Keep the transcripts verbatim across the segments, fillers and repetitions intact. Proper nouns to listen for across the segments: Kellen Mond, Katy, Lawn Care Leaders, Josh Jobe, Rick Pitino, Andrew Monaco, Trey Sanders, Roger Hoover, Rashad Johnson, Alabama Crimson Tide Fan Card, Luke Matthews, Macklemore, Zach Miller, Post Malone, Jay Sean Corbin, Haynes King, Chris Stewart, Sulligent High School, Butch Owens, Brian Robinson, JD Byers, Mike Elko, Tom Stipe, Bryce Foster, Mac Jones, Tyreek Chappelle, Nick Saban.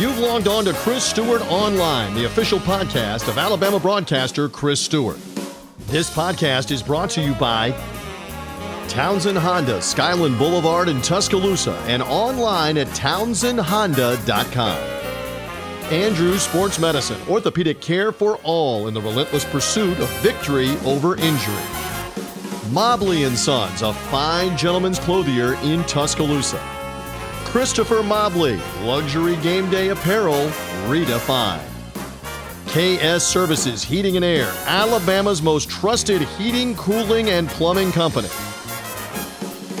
You've logged on to Chris Stewart Online, the official podcast of Alabama broadcaster Chris Stewart. This podcast is brought to you by Townsend Honda, Skyland Boulevard in Tuscaloosa, and online at townsend honda dot com. Andrews Sports Medicine, orthopedic care for all in the relentless pursuit of victory over injury. Mobley and Sons, a fine gentleman's clothier in Tuscaloosa. Christopher Mobley, luxury game day apparel redefined. K S Services Heating and Air, Alabama's most trusted heating, cooling, and plumbing company.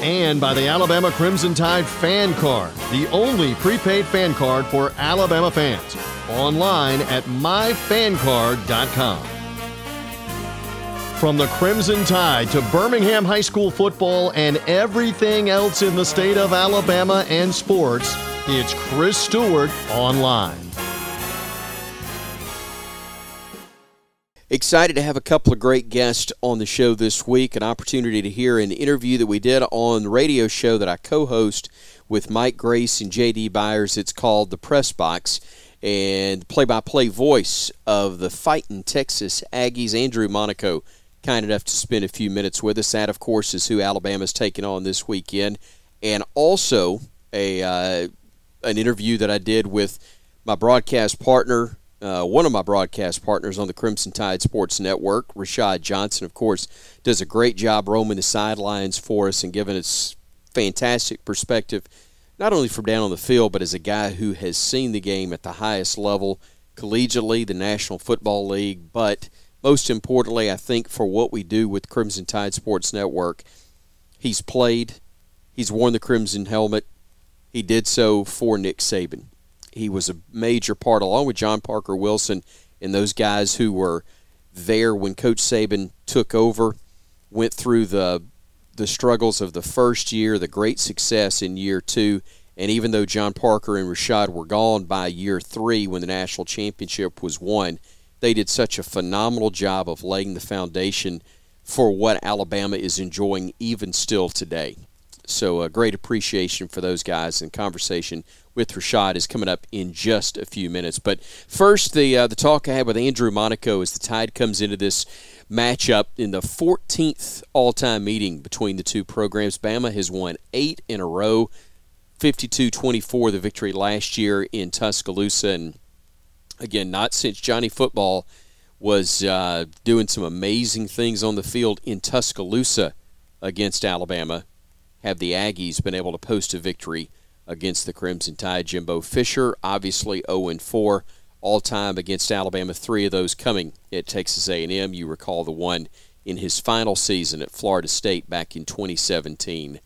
And by the Alabama Crimson Tide Fan Card, the only prepaid fan card for Alabama fans. Online at my fan card dot com. From the Crimson Tide to Birmingham High School football and everything else in the state of Alabama and sports, it's Chris Stewart Online. Excited to have a couple of great guests on the show this week, an opportunity to hear an interview that we did on the radio show that I co-host with Mike Grace and J D Byers. It's called The Press Box, and play-by-play voice of the fighting Texas Aggies, Andrew Monaco, kind enough to spend a few minutes with us. That, of course, is who Alabama's taking on this weekend, and also a uh, an interview that I did with my broadcast partner, Uh, one of my broadcast partners on the Crimson Tide Sports Network, Rashad Johnson, of course, does a great job roaming the sidelines for us and giving us fantastic perspective, not only from down on the field, but as a guy who has seen the game at the highest level, collegiately, the National Football League, but most importantly, I think for what we do with Crimson Tide Sports Network, he's played, he's worn the Crimson helmet, he did so for Nick Saban. He was a major part, along with John Parker Wilson and those guys who were there when Coach Saban took over, went through the the struggles of the first year, the great success in year two, and even though John Parker and Rashad were gone by year three when the national championship was won, they did such a phenomenal job of laying the foundation for what Alabama is enjoying even still today. So a great appreciation for those guys, and conversation with Rashad is coming up in just a few minutes. But first, the uh, the talk I had with Andrew Monaco as the Tide comes into this matchup in the fourteenth all-time meeting between the two programs. Bama has won eight in a row, fifty-two twenty-four the victory last year in Tuscaloosa. And again, not since Johnny Football was uh, doing some amazing things on the field in Tuscaloosa against Alabama have the Aggies been able to post a victory against the Crimson Tide. Jimbo Fisher, obviously oh and four all-time against Alabama, three of those coming at Texas A and M. You recall the one in his final season at Florida State back in twenty seventeen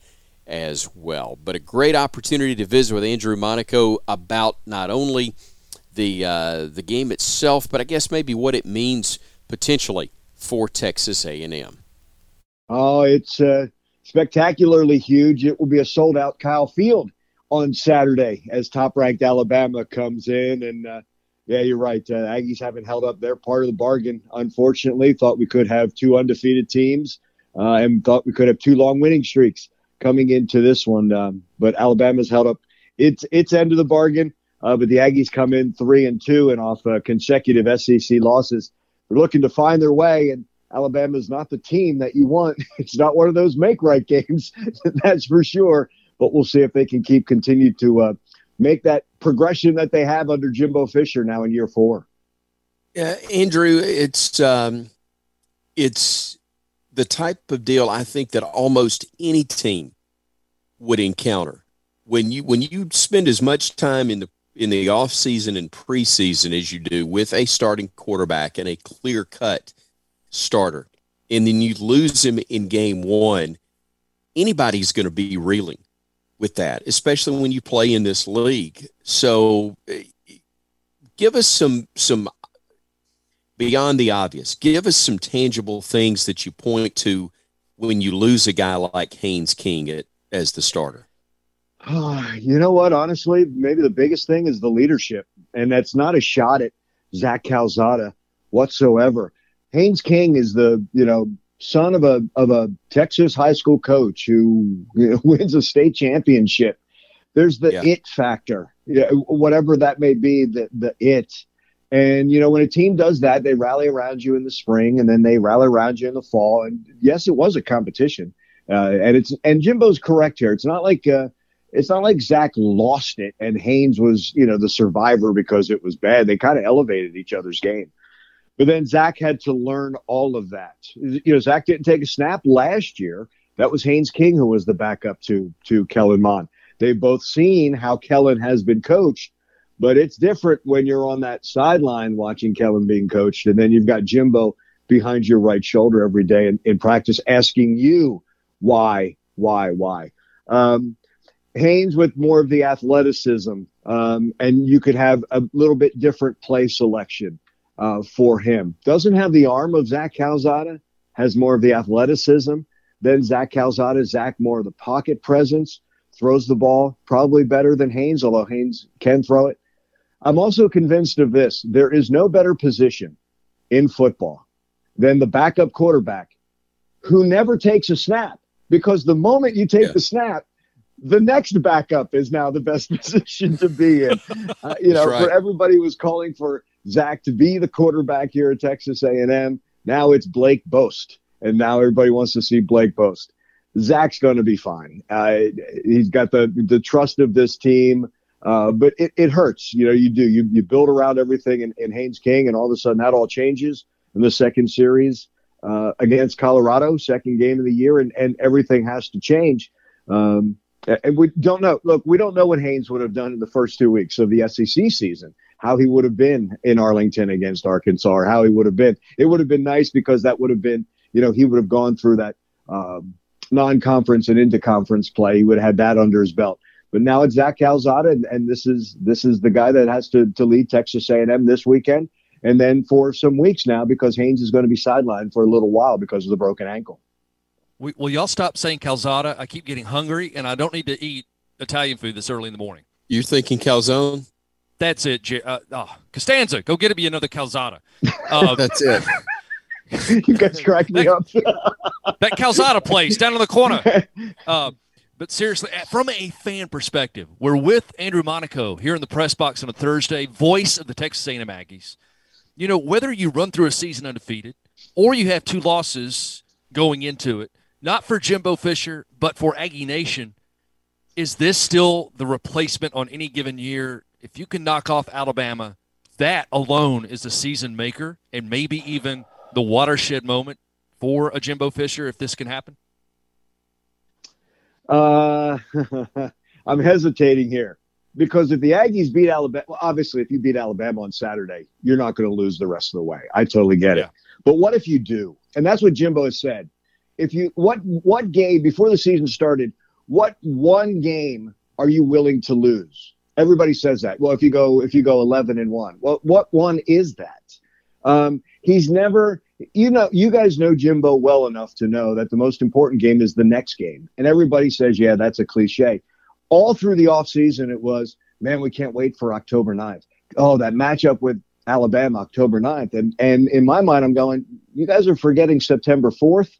as well. But a great opportunity to visit with Andrew Monaco about not only the uh, the game itself, but I guess maybe what it means potentially for Texas A and M. Oh, it's... Uh... spectacularly huge. It will be a sold-out Kyle Field on Saturday as top-ranked Alabama comes in. And, uh, yeah, you're right. Uh, Aggies haven't held up their part of the bargain, unfortunately. Thought we could have two undefeated teams uh, and thought we could have two long winning streaks coming into this one. Um, but Alabama's held up its its end of the bargain. Uh, but the Aggies come in three and two and off uh, consecutive S E C losses. They're looking to find their way, and Alabama is not the team that you want. It's not one of those make-right games, that's for sure. But we'll see if they can keep continue to uh, make that progression that they have under Jimbo Fisher now in year four. Yeah, Andrew, it's um, it's the type of deal I think that almost any team would encounter when you when you spend as much time in the in the off season and preseason as you do with a starting quarterback and a clear-cut starter, and then you lose him in game one, anybody's going to be reeling with that, especially when you play in this league. So give us some, some beyond the obvious, give us some tangible things that you point to when you lose a guy like Haynes King at, as the starter. Oh, you know what? Honestly, maybe the biggest thing is the leadership, and that's not a shot at Zach Calzada whatsoever. Haynes King is the, you know, son of a of a Texas high school coach who you know, wins a state championship. There's the yeah. it factor yeah, whatever that may be, the, the it. And, you know, when a team does that, they rally around you in the spring and then they rally around you in the fall. And, yes, it was a competition. Uh, and it's and Jimbo's correct here. It's not like uh, it's not like Zach lost it and Haynes was, you know, the survivor because it was bad. They kind of elevated each other's game. But then Zach had to learn all of that. You know, Zach didn't take a snap last year. That was Haynes King who was the backup to to Kellen Mond. They've both seen how Kellen has been coached, but it's different when you're on that sideline watching Kellen being coached, and then you've got Jimbo behind your right shoulder every day in, in practice asking you why, why, why. Um, Haynes with more of the athleticism, um, and you could have a little bit different play selection uh, for him. Doesn't have the arm of Zach Calzada, has more of the athleticism. Then Zach Calzada, Zach more of the pocket presence, throws the ball probably better than Haynes, although Haynes can throw it. I'm also convinced of this. There is no better position in football than the backup quarterback who never takes a snap, because the moment you take yeah. the snap, the next backup is now the best position to be in. uh, you know, right. For everybody was calling for Zach to be the quarterback here at Texas A and M. Now it's Blake Boast. And now everybody wants to see Blake Boast. Zach's going to be fine. Uh, he's got the the trust of this team, uh, but it, it hurts. You know, you do. You you build around everything in, in Haynes King, and all of a sudden that all changes in the second series uh, against Colorado, second game of the year, and, and everything has to change. Um, and we don't know. Look, we don't know what Haynes would have done in the first two weeks of the S E C season, how he would have been in Arlington against Arkansas, or how he would have been. It would have been nice because that would have been, you know, he would have gone through that um, non-conference and into conference play. He would have had that under his belt. But now it's Zach Calzada, and, and this is this is the guy that has to, to lead Texas A and M this weekend, and then for some weeks now, because Haynes is going to be sidelined for a little while because of the broken ankle. We, will y'all stop saying Calzada? I keep getting hungry, and I don't need to eat Italian food this early in the morning. You're thinking calzone? That's it. Uh, oh, Costanza, go get me another Calzada. Uh, That's it. You guys cracked me that, up. That Calzada place down in the corner. Uh, but seriously, from a fan perspective, we're with Andrew Monaco here in the press box on a Thursday, voice of the Texas A and M Aggies. You know, whether you run through a season undefeated or you have two losses going into it, not for Jimbo Fisher, but for Aggie Nation, is this still the replacement on any given year? If you can knock off Alabama, that alone is the season maker, and maybe even – the watershed moment for a Jimbo Fisher, if this can happen? Uh, I'm hesitating here because if the Aggies beat Alabama, well, obviously if you beat Alabama on Saturday, you're not going to lose the rest of the way. I totally get yeah. it. But what if you do? And that's what Jimbo has said. If you, what, what game before the season started, what one game are you willing to lose? Everybody says that. Well, if you go, if you go eleven and one, well, what one is that? Um, He's never, you know, you guys know Jimbo well enough to know that the most important game is the next game. And everybody says, yeah, that's a cliche. All through the offseason, it was, man, we can't wait for October ninth. Oh, that matchup with Alabama, October ninth. And and in my mind, I'm going, you guys are forgetting September fourth,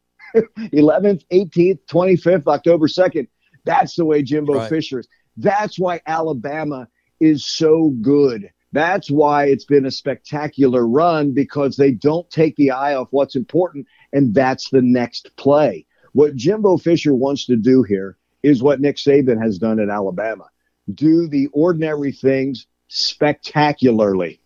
eleventh, eighteenth, twenty-fifth, October second. That's the way Jimbo right. Fisher is. That's why Alabama is so good. That's why it's been a spectacular run, because they don't take the eye off what's important, and that's the next play. What Jimbo Fisher wants to do here is what Nick Saban has done at Alabama. Do the ordinary things spectacularly.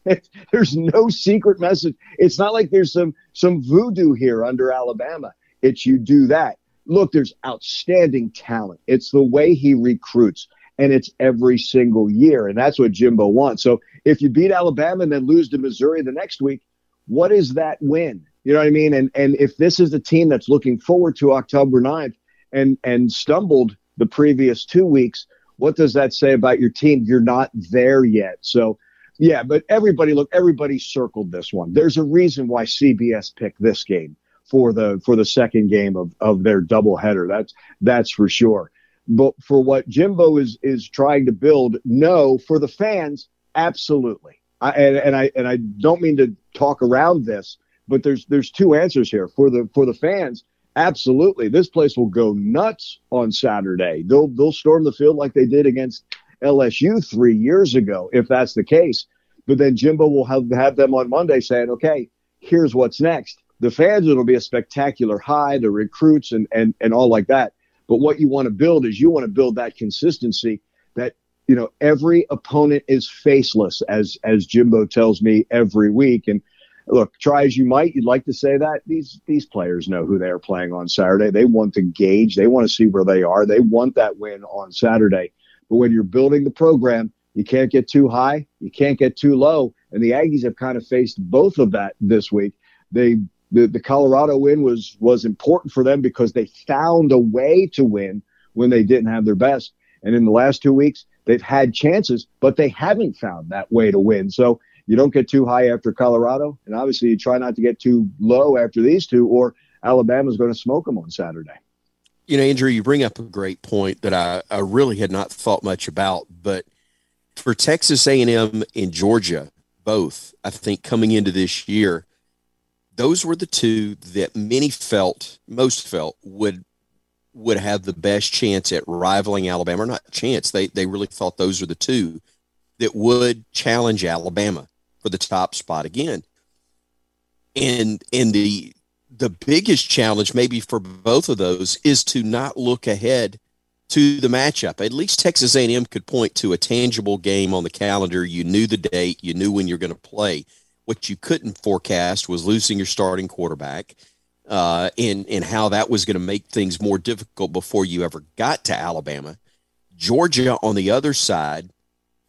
There's no secret message. It's not like there's some, some voodoo here under Alabama. It's you do that. Look, there's outstanding talent. It's the way he recruits. And it's every single year. And that's what Jimbo wants. So if you beat Alabama and then lose to Missouri the next week, what is that win? You know what I mean? And and if this is a team that's looking forward to October ninth and, and stumbled the previous two weeks, what does that say about your team? You're not there yet. So, yeah, but everybody, look, everybody circled this one. There's a reason why C B S picked this game for the for the second game of, of their doubleheader. That's, that's for sure. But for what Jimbo is is trying to build, no. For the fans, absolutely. I, and, and I and I don't mean to talk around this, but there's there's two answers here. For the for the fans, absolutely. This place will go nuts on Saturday. They'll they'll storm the field like they did against L S U three years ago, if that's the case. But then Jimbo will have, have them on Monday saying, okay, here's what's next. The fans, it'll be a spectacular high, the recruits and, and, and all like that. But what you want to build is you want to build that consistency that, you know, every opponent is faceless, as as Jimbo tells me every week. And look, try as you might, you'd like to say that these these players know who they are playing on Saturday. They want to gauge. They want to see where they are. They want that win on Saturday. But when you're building the program, you can't get too high. You can't get too low. And the Aggies have kind of faced both of that this week. They the, the Colorado win was was important for them because they found a way to win when they didn't have their best. And in the last two weeks, they've had chances, but they haven't found that way to win. So you don't get too high after Colorado. And obviously, you try not to get too low after these two, or Alabama's going to smoke them on Saturday. You know, Andrew, you bring up a great point that I, I really had not thought much about. But for Texas A and M and Georgia, both, I think, coming into this year, those were the two that many felt, most felt, would would have the best chance at rivaling Alabama. Not chance. They they really thought those were the two that would challenge Alabama for the top spot again. And and the the biggest challenge maybe for both of those is to not look ahead to the matchup. At least Texas A and M could point to a tangible game on the calendar. You knew the date. You knew when you're going to play. What you couldn't forecast was losing your starting quarterback. Uh, and, and how that was going to make things more difficult before you ever got to Alabama. Georgia, on the other side,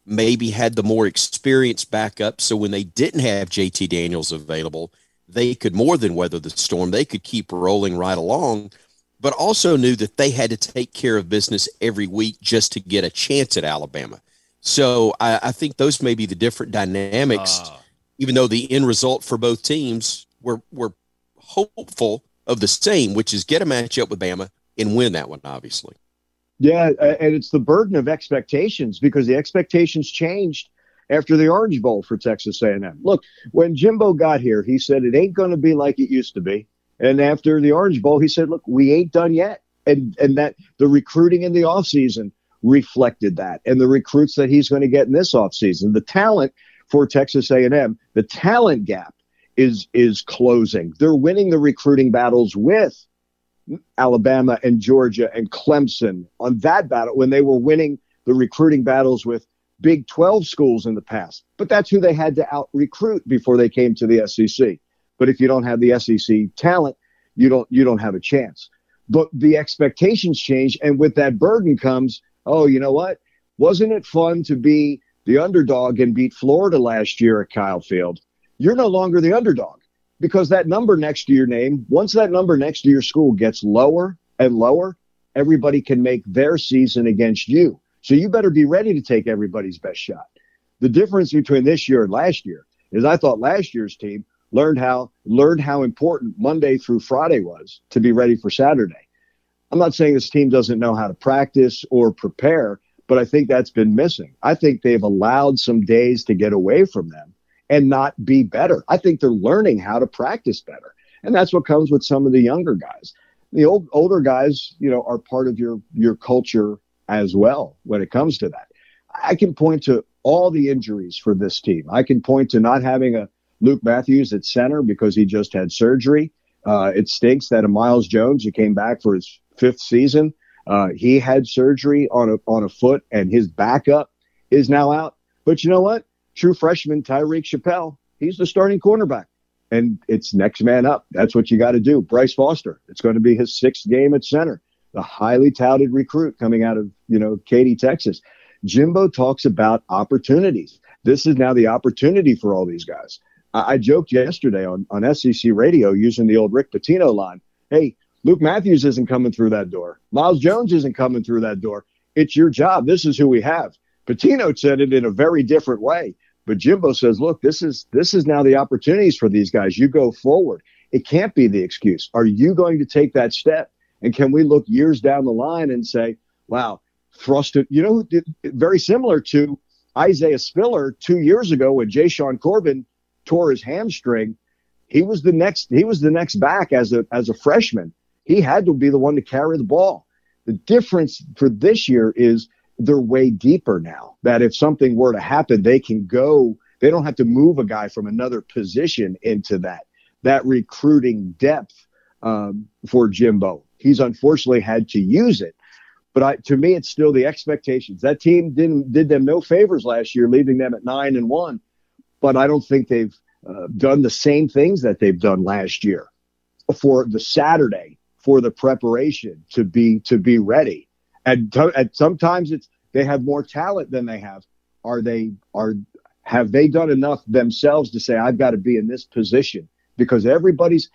maybe had the more experienced backup, so when they didn't have J T Daniels available, they could more than weather the storm. They could keep rolling right along, but also knew that they had to take care of business every week just to get a chance at Alabama. So I, I think those may be the different dynamics, uh. even though the end result for both teams were were. hopeful of the same, which is get a matchup with Bama and win that one, obviously. Yeah, and it's the burden of expectations because the expectations changed after the Orange Bowl for Texas A and M. Look, when Jimbo got here, he said it ain't going to be like it used to be. And after the Orange Bowl, he said, look, we ain't done yet. And and that the recruiting in the offseason reflected that, and the recruits that he's going to get in this offseason. The talent for Texas A and M, the talent gap, is is closing. They're winning the recruiting battles with Alabama and Georgia and Clemson on that battle when they were winning the recruiting battles with Big twelve schools in the past. But that's who they had to out-recruit before they came to the S E C. But if you don't have the S E C talent, you don't you don't have a chance. But the expectations change, and with that burden comes, oh, you know what? Wasn't it fun to be the underdog and beat Florida last year at Kyle Field? You're no longer the underdog because that number next to your name, once that number next to your school gets lower and lower, everybody can make their season against you. So you better be ready to take everybody's best shot. The difference between this year and last year is I thought last year's team learned how learned how important Monday through Friday was to be ready for Saturday. I'm not saying this team doesn't know how to practice or prepare, but I think that's been missing. I think they've allowed some days to get away from them and not be better. I think they're learning how to practice better. And that's what comes with some of the younger guys. The old, older guys, you know, are part of your, your culture as well when it comes to that. I can point to all the injuries for this team. I can point to not having a Luke Matthews at center because he just had surgery. Uh, it stinks that a Miles Jones, who came back for his fifth season, uh, he had surgery on a, on a foot, and his backup is now out. But you know what? True freshman Tyreek Chappelle, he's the starting cornerback, and it's next man up. That's what you got to do. Bryce Foster, it's going to be his sixth game at center, the highly touted recruit coming out of, you know, Katy, Texas. Jimbo talks about opportunities. This is now the opportunity for all these guys. I, I joked yesterday on, on S E C radio using the old Rick Pitino line. Hey, Luke Matthews isn't coming through that door. Miles Jones isn't coming through that door. It's your job. This is who we have. Pitino said it in a very different way. But Jimbo says, look, this is this is now the opportunities for these guys. You go forward. It can't be the excuse. Are you going to take that step? And can we look years down the line and say, wow, thrusted, you know, very similar to Isaiah Spiller two years ago when Jay Sean Corbin tore his hamstring. He was the next he was the next back as a as a freshman. He had to be the one to carry the ball. The difference for this year is they're way deeper now, that if something were to happen, they can go, they don't have to move a guy from another position into that, that recruiting depth um, for Jimbo. He's unfortunately had to use it. But I, to me, it's still the expectations. That team didn't did them no favors last year, leaving them at nine and one. But I don't think they've uh, done the same things that they've done last year for the Saturday, for the preparation to be to be ready. And, t- and sometimes it's they have more talent than they have. Are they are have they done enough themselves to say, I've got to be in this position? Because everybody's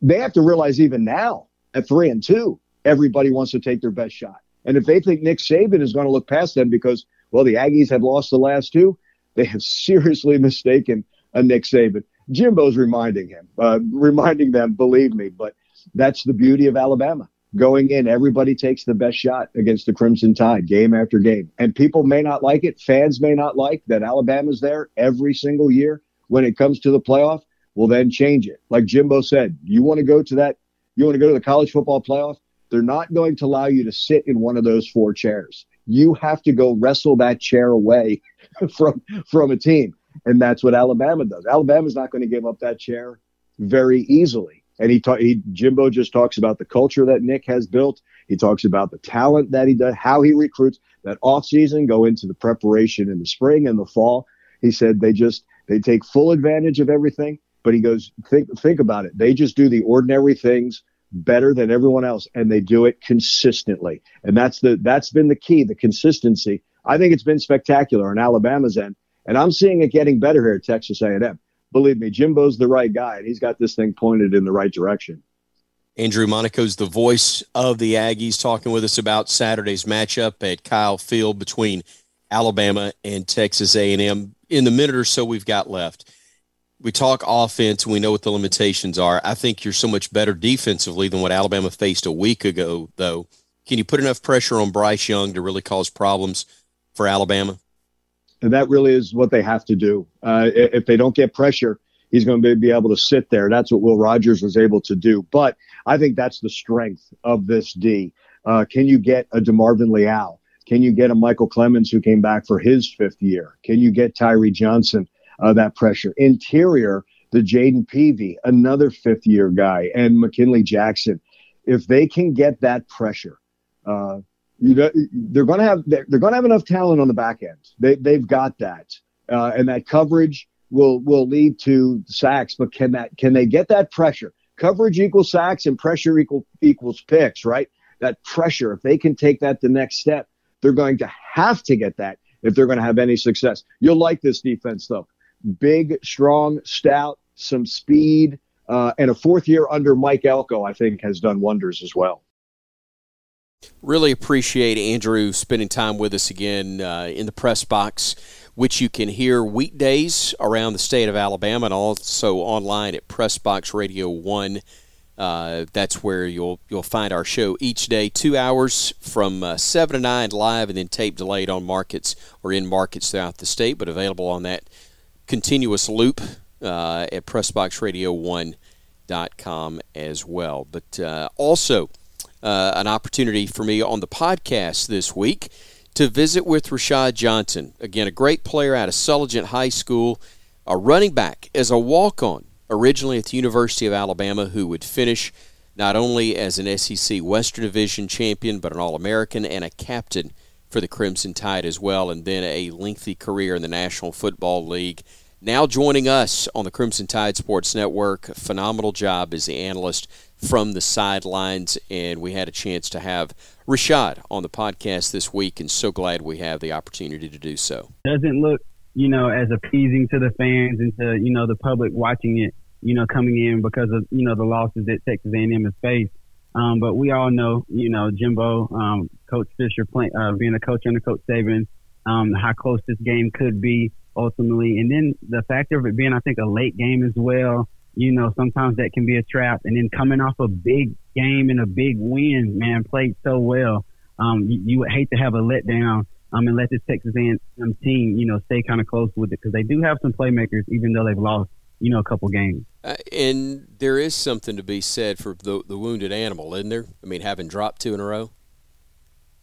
they have to realize even now at three and two. Everybody wants to take their best shot. And if they think Nick Saban is going to look past them because, well, the Aggies have lost the last two, they have seriously mistaken a Nick Saban. Jimbo's reminding him, uh, reminding them, believe me. But that's the beauty of Alabama. Going in, everybody takes the best shot against the Crimson Tide game after game. And people may not like it. Fans may not like that Alabama's there every single year when it comes to the playoff. We'll then change it. Like Jimbo said, you want to go to that, you want to go to the college football playoff? They're not going to allow you to sit in one of those four chairs. You have to go wrestle that chair away from from a team. And that's what Alabama does. Alabama's not going to give up that chair very easily. And he, ta- he Jimbo just talks about the culture that Nick has built. He talks about the talent that he does, how he recruits, that offseason, go into the preparation in the spring and the fall. He said they just they take full advantage of everything. But he goes, think think about it. They just do the ordinary things better than everyone else, and they do it consistently. And that's the that's been the key, the consistency. I think it's been spectacular on Alabama's end, and I'm seeing it getting better here at Texas A and M. Believe me, Jimbo's the right guy, and he's got this thing pointed in the right direction. Andrew Monaco's the voice of the Aggies talking with us about Saturday's matchup at Kyle Field between Alabama and Texas A and M. In the minute or so we've got left, we talk offense, we know what the limitations are. I think you're so much better defensively than what Alabama faced a week ago, though. Can you put enough pressure on Bryce Young to really cause problems for Alabama? And that really is what they have to do. Uh, if they don't get pressure, he's going to be able to sit there. That's what Will Rogers was able to do. But I think that's the strength of this D. Uh, can you get a DeMarvin Leal? Can you get a Michael Clemens who came back for his fifth year? Can you get Tyree Johnson? Uh, that pressure. Interior, the Jaden Peavy, another fifth-year guy, and McKinley Jackson. If they can get that pressure, uh, you know, they're going to have they're, they're going to have enough talent on the back end. They they've got that, uh, and that coverage will will lead to sacks. But can that can they get that pressure? Coverage equals sacks, and pressure equal equals picks, right? That pressure. If they can take that the next step, they're going to have to get that if they're going to have any success. You'll like this defense, though. Big, strong, stout, some speed, uh, and a fourth year under Mike Elko, I think, has done wonders as well. Really appreciate Andrew spending time with us again uh, in the press box, which you can hear weekdays around the state of Alabama and also online at Pressbox Radio One. Uh, that's where you'll you'll find our show each day, two hours from uh, seven to nine live, and then tape delayed on markets or in markets throughout the state, but available on that continuous loop uh, at press box radio one dot com as well. But uh, also uh, an opportunity for me on the podcast this week to visit with Rashad Johnson. Again, a great player out of Sulligent High School, a running back as a walk-on originally at the University of Alabama, who would finish not only as an S E C Western Division champion but an All-American and a captain for the Crimson Tide as well, and then a lengthy career in the National Football League. Now joining us on the Crimson Tide Sports Network, a phenomenal job as the analyst from the sidelines, and we had a chance to have Rashad on the podcast this week, and so glad we have the opportunity to do so. Doesn't look, you know, as appeasing to the fans and to, you know, the public watching it, you know, coming in because of, you know, the losses that Texas A and M has faced. Um, but we all know, you know, Jimbo, um, Coach Fisher, play, uh, being a coach under Coach Saban, um, how close this game could be ultimately. And then the factor of it being, I think, a late game as well, you know, sometimes that can be a trap. And then coming off a big game and a big win, man, played so well. Um, you, you would hate to have a letdown um, and let this Texas A and M team, you know, stay kind of close with it because they do have some playmakers, even though they've lost, you know, a couple games. Uh, and there is something to be said for the the wounded animal, isn't there? I mean, having dropped two in a row.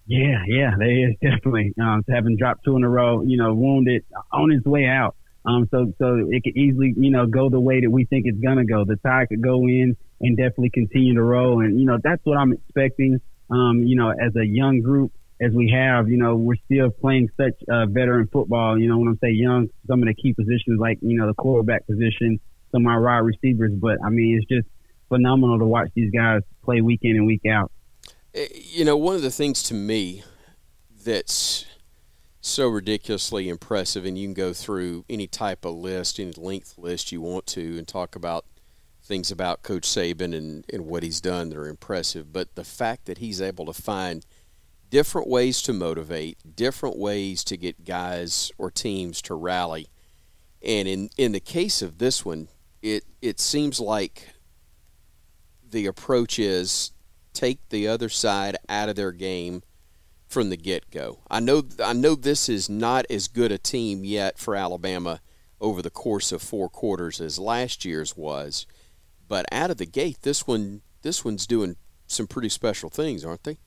Yeah, yeah, they is definitely um, having dropped two in a row. You know, wounded on his way out. Um, so so it could easily you know go the way that we think it's gonna go. The Tide could go in and definitely continue to roll. And you know that's what I'm expecting. Um, you know, as a young group as we have, you know, we're still playing such uh, veteran football. You know, when I'm saying young, some of the key positions like you know the quarterback position, some of our wide receivers. But I mean, it's just phenomenal to watch these guys play week in and week out. You know, one of the things to me that's so ridiculously impressive, and you can go through any type of list, any length list you want to, and talk about things about Coach Saban and, and what he's done that are impressive, but the fact that he's able to find different ways to motivate, different ways to get guys or teams to rally. And in, in the case of this one, it, it seems like the approach is – take the other side out of their game from the get-go. I know I know this is not as good a team yet for Alabama over the course of four quarters as last year's was, but out of the gate, this one this one's doing some pretty special things, aren't they?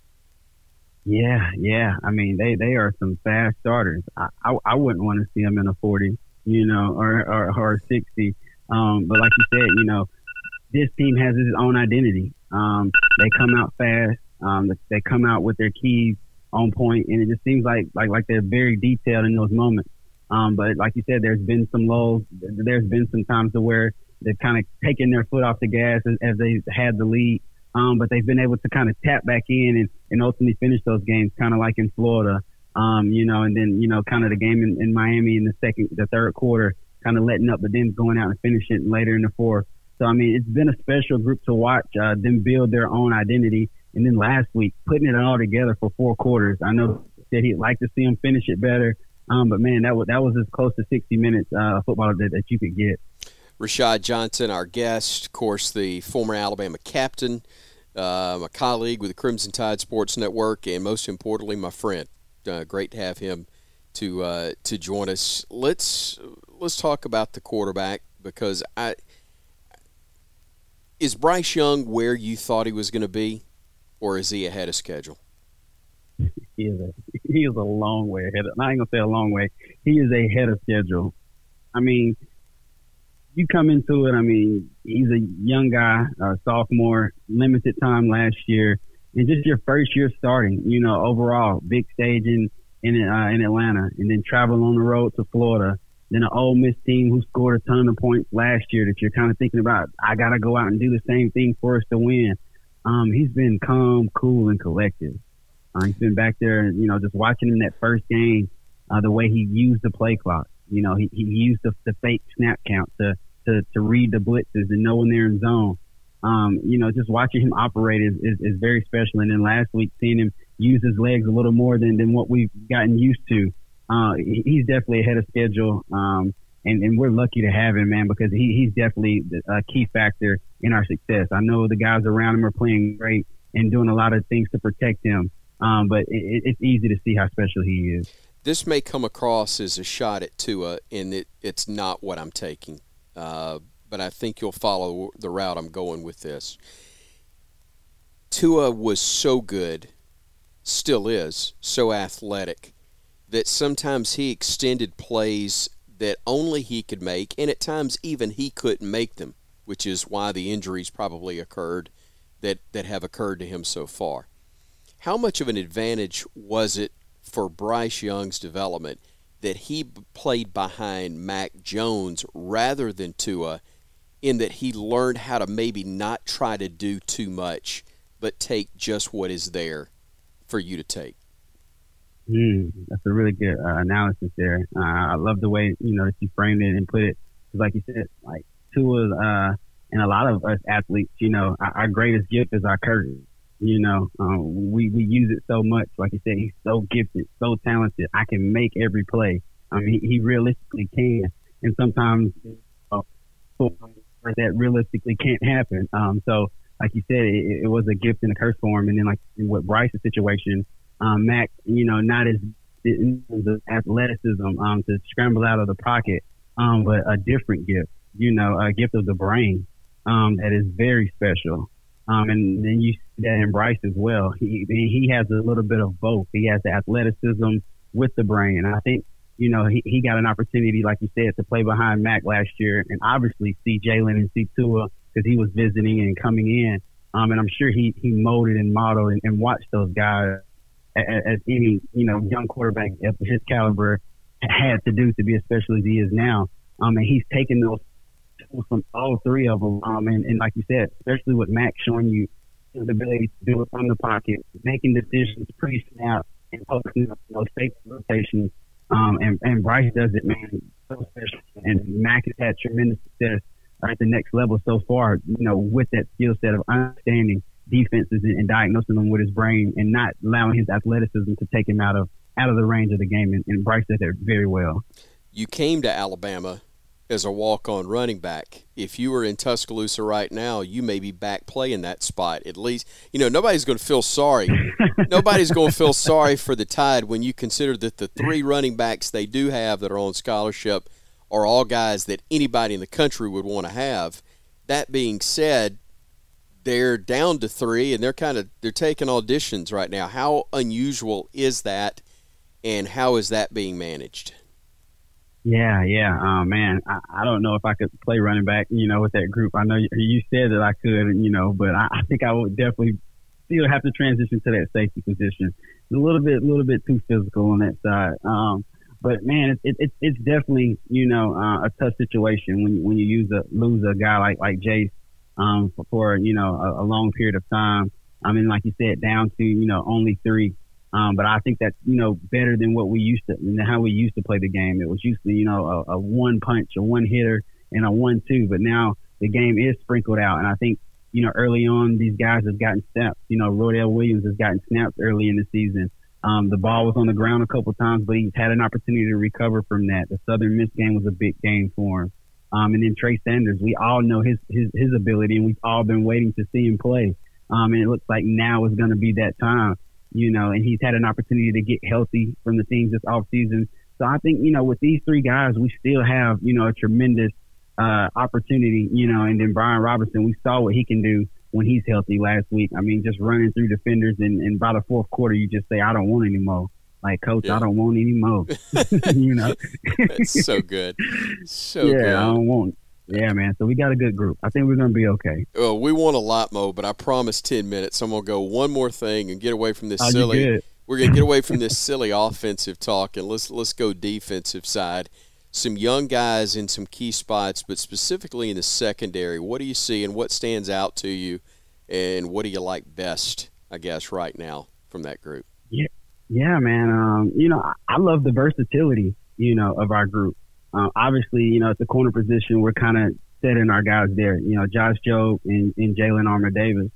Yeah, yeah. I mean, they, they are some fast starters. I, I, I wouldn't want to see them in a forty, you know, or or, or sixty. Um, but like you said, you know, this team has its own identity. Um, they come out fast. Um, they come out with their keys on point, and it just seems like like like they're very detailed in those moments. Um, but like you said, there's been some lows. There's been some times to where they've kind of taken their foot off the gas as, as they had the lead. Um, but they've been able to kind of tap back in and, and ultimately finish those games, kind of like in Florida. Um, you know, and then you know, kind of the game in, in Miami in the second, the third quarter, kind of letting up, but then going out and finishing later in the fourth. So, I mean, it's been a special group to watch uh, them build their own identity. And then last week, putting it all together for four quarters. I know that he'd like to see them finish it better. Um, but, man, that was, that was as close to sixty minutes uh, football that, that you could get. Rashad Johnson, our guest, of course, the former Alabama captain, uh, my colleague with the Crimson Tide Sports Network, and most importantly, my friend. Uh, great to have him to uh, to join us. Let's, let's talk about the quarterback because I – is Bryce Young where you thought he was going to be, or is he ahead of schedule? He is a, he is a long way ahead. Of, I ain't going to say a long way. He is ahead of schedule. I mean, you come into it, I mean, he's a young guy, a sophomore, limited time last year, and just your first year starting, you know, overall, big stage in, in, uh, in Atlanta, and then travel on the road to Florida. Then an Ole Miss team who scored a ton of points last year that you're kind of thinking about, I got to go out and do the same thing for us to win. Um, he's been calm, cool, and collected. Uh, he's been back there, you know, just watching him that first game, uh, the way he used the play clock. You know, he, he used the, the fake snap count to, to, to read the blitzes and know when they're in zone. Um, you know, just watching him operate is, is, is very special. And then last week, seeing him use his legs a little more than, than what we've gotten used to. Uh, he's definitely ahead of schedule, um, and, and we're lucky to have him, man, because he, he's definitely a key factor in our success. I know the guys around him are playing great and doing a lot of things to protect him, um, but it, it's easy to see how special he is. This may come across as a shot at Tua, and it, it's not what I'm taking, uh, but I think you'll follow the route I'm going with this. Tua was so good, still is, so athletic, that sometimes he extended plays that only he could make, and at times even he couldn't make them, which is why the injuries probably occurred that, that have occurred to him so far. How much of an advantage was it for Bryce Young's development that he played behind Mac Jones rather than Tua, in that he learned how to maybe not try to do too much but take just what is there for you to take? Mm, that's a really good uh, analysis there. Uh, I love the way, you know, that you framed it and put it. Because like you said, like Tua uh, and a lot of us athletes, you know, our, our greatest gift is our courage. You know, um, we, we use it so much. Like you said, he's so gifted, so talented. I can make every play. I mean, he, he realistically can. And sometimes uh, that realistically can't happen. Um, so like you said, it, it was a gift and a curse for him. And then like with Bryce's situation, Um, Mac, you know, not as the athleticism um, to scramble out of the pocket, um, but a different gift, you know, a gift of the brain um, that is very special. Um, and then you and Bryce as well. He he has a little bit of both. He has the athleticism with the brain. I think, you know, he, he got an opportunity, like you said, to play behind Mac last year and obviously see Jalen and see Tua because he was visiting and coming in. Um, and I'm sure he, he molded and modeled and, and watched those guys as, as any, you know, young quarterback of his caliber had to do to be as special as he is now. Um, and he's taken those from all three of them. Um, and, and like you said, especially with Mac showing you his ability to do it from the pocket, making decisions pre-snap and posting up those safety rotations. Um, and, and Bryce does it, man. So special. And Mac has had tremendous success at the next level so far, you know, with that skill set of understanding defenses and, and diagnosing them with his brain and not allowing his athleticism to take him out of out of the range of the game. And, and Bryce does that very well. You came to Alabama as a walk-on running back. If you were in Tuscaloosa right now, you may be back playing that spot. At least, you know, nobody's going to feel sorry. Nobody's going to feel sorry for the Tide when you consider that the three running backs they do have that are on scholarship are all guys that anybody in the country would want to have. That being said, they're down to three, and they're kind of they're taking auditions right now. How unusual is that, and how is that being managed? Yeah, yeah, uh, man. I, I don't know if I could play running back, you know, with that group. I know you, you said that I could, you know, but I, I think I would definitely still have to transition to that safety position. It's a little bit, a little bit too physical on that side. Um, but man, it's it, it's definitely, you know, uh, a tough situation when when you use a lose a guy like like Jace um, for, for you know a, a long period of time. I mean, like you said, down to you know only three. Um, but I think that's, you know, better than what we used to, than how we used to play the game. It was used to, you know, a, a one punch, a one hitter, and a one two. But now the game is sprinkled out. And I think, you know, early on, these guys have gotten snaps. You know, Rodell Williams has gotten snaps early in the season. Um, the ball was on the ground a couple times, but he's had an opportunity to recover from that. The Southern Miss game was a big game for him. Um, and then Trey Sanders, we all know his, his, his ability, and we've all been waiting to see him play. Um, and it looks like now is going to be that time. You know, and he's had an opportunity to get healthy from the teams this offseason. So I think, you know, with these three guys, we still have, you know, a tremendous uh, opportunity, you know. And then Brian Robinson, we saw what he can do when he's healthy last week. I mean, just running through defenders, and, and by the fourth quarter, you just say, I don't want any more. Like, coach, yeah. I don't want any more. You know. That's so good. So yeah, good. I don't want it. Yeah, man. So we got a good group. I think we're going to be okay. Well, we want a lot, Mo, but I promised ten minutes. So I'm going to go one more thing and get away from this oh, silly. We're going to get away from this silly offensive talk, and let's let's go defensive side. Some young guys in some key spots, but specifically in the secondary. What do you see, and what stands out to you, and what do you like best, I guess, right now from that group? Yeah, yeah, man. Um, you know, I, I love the versatility, you know, of our group. Um, obviously, you know, at the corner position, we're kind of setting our guys there, you know, Josh Jobe and, and Jalen Armour Davis.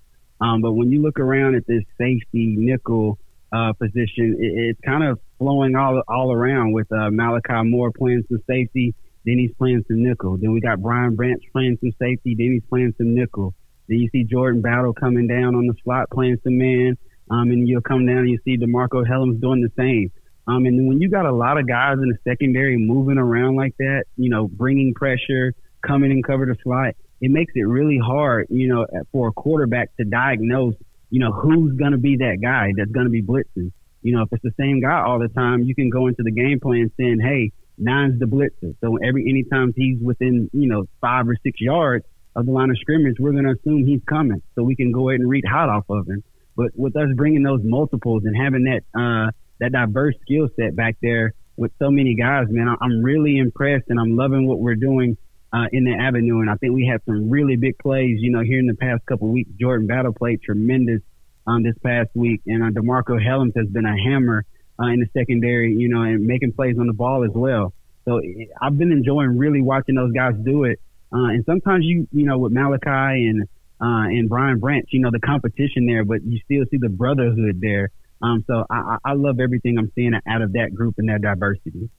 Um, but when you look around at this safety nickel uh, position, it, it's kind of flowing all all around with uh, Malachi Moore playing some safety, then he's playing some nickel. Then we got Brian Branch playing some safety, then he's playing some nickel. Then you see Jordan Battle coming down on the slot playing some man, um, and you'll come down and you see DeMarco Hellams doing the same. Um, and when you got a lot of guys in the secondary moving around like that, you know, bringing pressure, coming and cover the slot, it makes it really hard, you know, for a quarterback to diagnose, you know, who's going to be that guy that's going to be blitzing. You know, if it's the same guy all the time, you can go into the game plan saying, hey, nine's the blitzer. So every anytime he's within, you know, five or six yards of the line of scrimmage, we're going to assume he's coming. So we can go ahead and read hot off of him. But with us bringing those multiples and having that uh, – that diverse skill set back there with so many guys, man, I'm really impressed, and I'm loving what we're doing uh, in the avenue. And I think we had some really big plays, you know, here in the past couple of weeks. Jordan Battle played tremendous um, this past week. And uh, DeMarco Hellams has been a hammer uh, in the secondary, you know, and making plays on the ball as well. So it, I've been enjoying really watching those guys do it. Uh, and sometimes you, you know, with Malachi and, uh, and Brian Branch, you know, the competition there, but you still see the brotherhood there. Um, so I, I love everything I'm seeing out of that group and that diversity.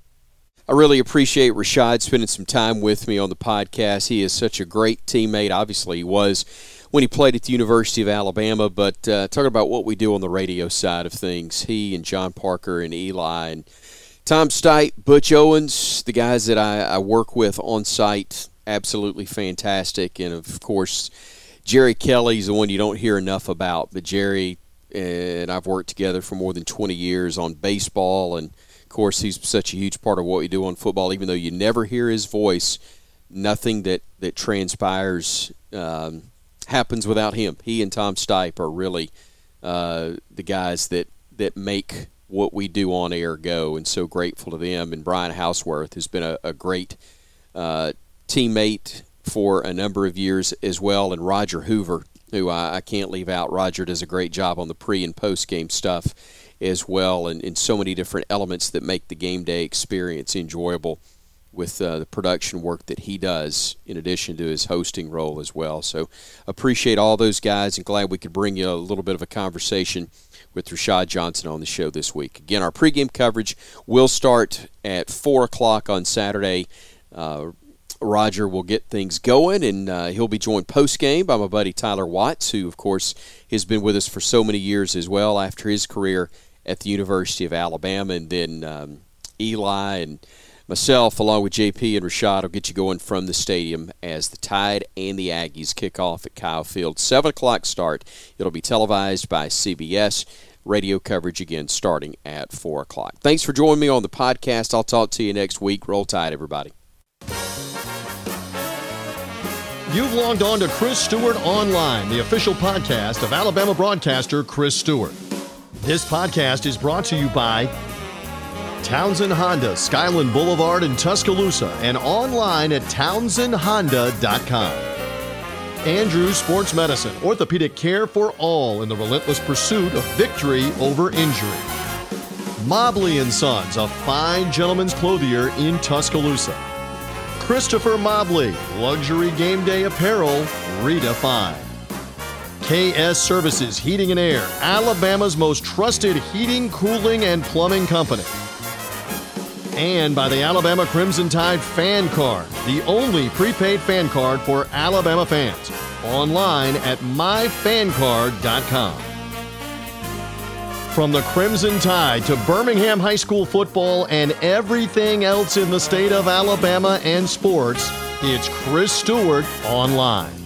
I really appreciate Rashad spending some time with me on the podcast. He is such a great teammate. Obviously, he was when he played at the University of Alabama. But uh, talking about what we do on the radio side of things, he and John Parker and Eli and Tom Stipe, Butch Owens, the guys that I, I work with on site, absolutely fantastic. And, of course, Jerry Kelly's the one you don't hear enough about, but Jerry and I've worked together for more than twenty years on baseball, and of course he's such a huge part of what we do on football. Even though you never hear his voice, nothing that, that transpires um, happens without him. He and Tom Stipe are really uh, the guys that, that make what we do on air go, and so grateful to them. And Brian Houseworth has been a, a great uh, teammate for a number of years as well, and Roger Hoover, who I, I can't leave out. Roger does a great job on the pre- and post-game stuff as well, and, and so many different elements that make the game day experience enjoyable with uh, the production work that he does in addition to his hosting role as well. So appreciate all those guys, and glad we could bring you a little bit of a conversation with Rashad Johnson on the show this week. Again, our pregame coverage will start at four o'clock on Saturday. Uh, Roger will get things going, and uh, he'll be joined post-game by my buddy Tyler Watts, who, of course, has been with us for so many years as well after his career at the University of Alabama. And then um, Eli and myself, along with J P and Rashad, will get you going from the stadium as the Tide and the Aggies kick off at Kyle Field. seven o'clock start. It'll be televised by C B S. Radio coverage again starting at four o'clock. Thanks for joining me on the podcast. I'll talk to you next week. Roll Tide, everybody. You've logged on to Chris Stewart Online, the official podcast of Alabama broadcaster Chris Stewart. This podcast is brought to you by Townsend Honda, Skyland Boulevard in Tuscaloosa, and online at townsend honda dot com. Andrews Sports Medicine, orthopedic care for all in the relentless pursuit of victory over injury. Mobley and Sons, a fine gentleman's clothier in Tuscaloosa. Christopher Mobley, luxury game day apparel redefined. K S Services Heating and Air, Alabama's most trusted heating, cooling, and plumbing company. And by the Alabama Crimson Tide Fan Card, the only prepaid fan card for Alabama fans. Online at my fan card dot com. From the Crimson Tide to Birmingham High School football and everything else in the state of Alabama and sports, it's Chris Stewart Online.